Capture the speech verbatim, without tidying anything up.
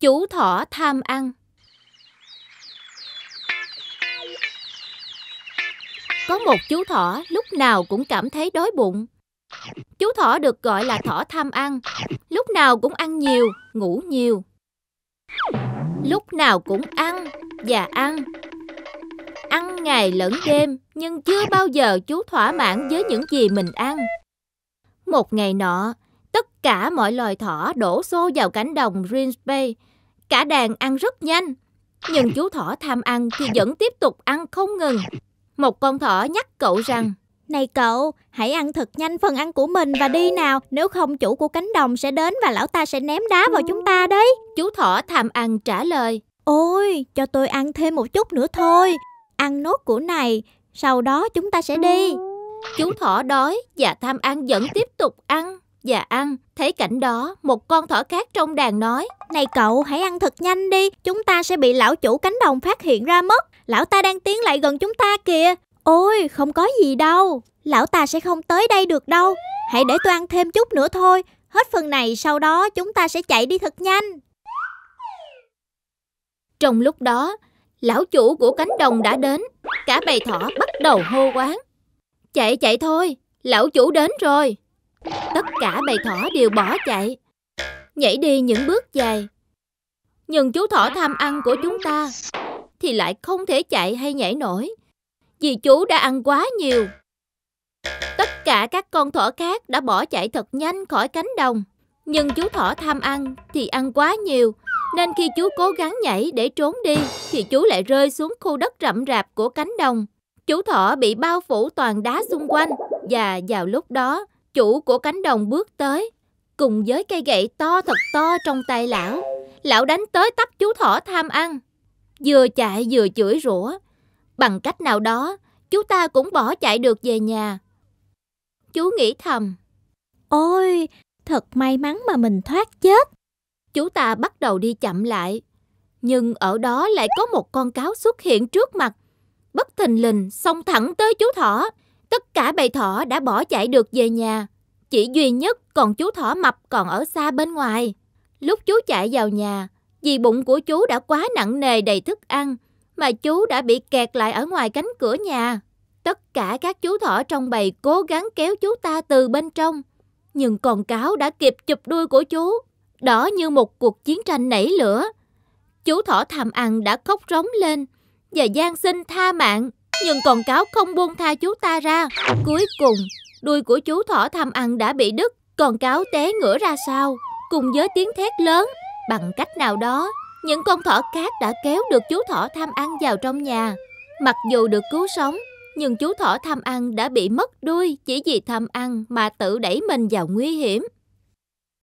Chú thỏ tham ăn. Có một chú thỏ lúc nào cũng cảm thấy đói bụng. Chú thỏ được gọi là thỏ tham ăn. Lúc nào cũng ăn nhiều, ngủ nhiều. Lúc nào cũng ăn và ăn. Ăn ngày lẫn đêm, nhưng chưa bao giờ chú thỏa mãn với những gì mình ăn. Một ngày nọ, tất cả mọi loài thỏ đổ xô vào cánh đồng Green Bay. Cả đàn ăn rất nhanh, nhưng chú thỏ tham ăn thì vẫn tiếp tục ăn không ngừng. Một con thỏ nhắc cậu rằng: "Này cậu, hãy ăn thật nhanh phần ăn của mình và đi nào. Nếu không chủ của cánh đồng sẽ đến và lão ta sẽ ném đá vào chúng ta đấy." Chú thỏ tham ăn trả lời: "Ôi, cho tôi ăn thêm một chút nữa thôi. Ăn nốt của này, sau đó chúng ta sẽ đi." Chú thỏ đói và tham ăn vẫn tiếp tục ăn và ăn. Thấy cảnh đó, một con thỏ khác trong đàn nói: "Này cậu, hãy ăn thật nhanh đi. Chúng ta sẽ bị lão chủ cánh đồng phát hiện ra mất. Lão ta đang tiến lại gần chúng ta kìa." "Ôi, không có gì đâu. Lão ta sẽ không tới đây được đâu. Hãy để tôi ăn thêm chút nữa thôi. Hết phần này, sau đó chúng ta sẽ chạy đi thật nhanh." Trong lúc đó, lão chủ của cánh đồng đã đến. Cả bầy thỏ bắt đầu hô hoán: "Chạy chạy thôi, lão chủ đến rồi." Tất cả bầy thỏ đều bỏ chạy, nhảy đi những bước dài. Nhưng chú thỏ tham ăn của chúng ta thì lại không thể chạy hay nhảy nổi, vì chú đã ăn quá nhiều. Tất cả các con thỏ khác đã bỏ chạy thật nhanh khỏi cánh đồng. Nhưng chú thỏ tham ăn thì ăn quá nhiều, nên khi chú cố gắng nhảy để trốn đi thì chú lại rơi xuống khu đất rậm rạp của cánh đồng. Chú thỏ bị bao phủ toàn đá xung quanh. Và vào lúc đó, chủ của cánh đồng bước tới cùng với cây gậy to thật to trong tay lão. Lão đánh tới tấp chú thỏ tham ăn, vừa chạy vừa chửi rủa. Bằng cách nào đó, chú ta cũng bỏ chạy được về nhà. Chú nghĩ thầm: "Ôi, thật may mắn mà mình thoát chết." Chú ta bắt đầu đi chậm lại, nhưng ở đó lại có một con cáo xuất hiện trước mặt, bất thình lình xông thẳng tới chú thỏ. Tất cả bầy thỏ đã bỏ chạy được về nhà, chỉ duy nhất còn chú thỏ mập còn ở xa bên ngoài. Lúc chú chạy vào nhà, vì bụng của chú đã quá nặng nề đầy thức ăn, mà chú đã bị kẹt lại ở ngoài cánh cửa nhà. Tất cả các chú thỏ trong bầy cố gắng kéo chú ta từ bên trong, nhưng con cáo đã kịp chụp đuôi của chú. Đó như một cuộc chiến tranh nảy lửa. Chú thỏ tham ăn đã khóc rống lên và van xin tha mạng, nhưng con cáo không buông tha chú ta ra. Cuối cùng, đuôi của chú thỏ tham ăn đã bị đứt. Con cáo té ngửa ra sau cùng với tiếng thét lớn. Bằng cách nào đó, những con thỏ khác đã kéo được chú thỏ tham ăn vào trong nhà. Mặc dù được cứu sống, nhưng chú thỏ tham ăn đã bị mất đuôi chỉ vì tham ăn mà tự đẩy mình vào nguy hiểm.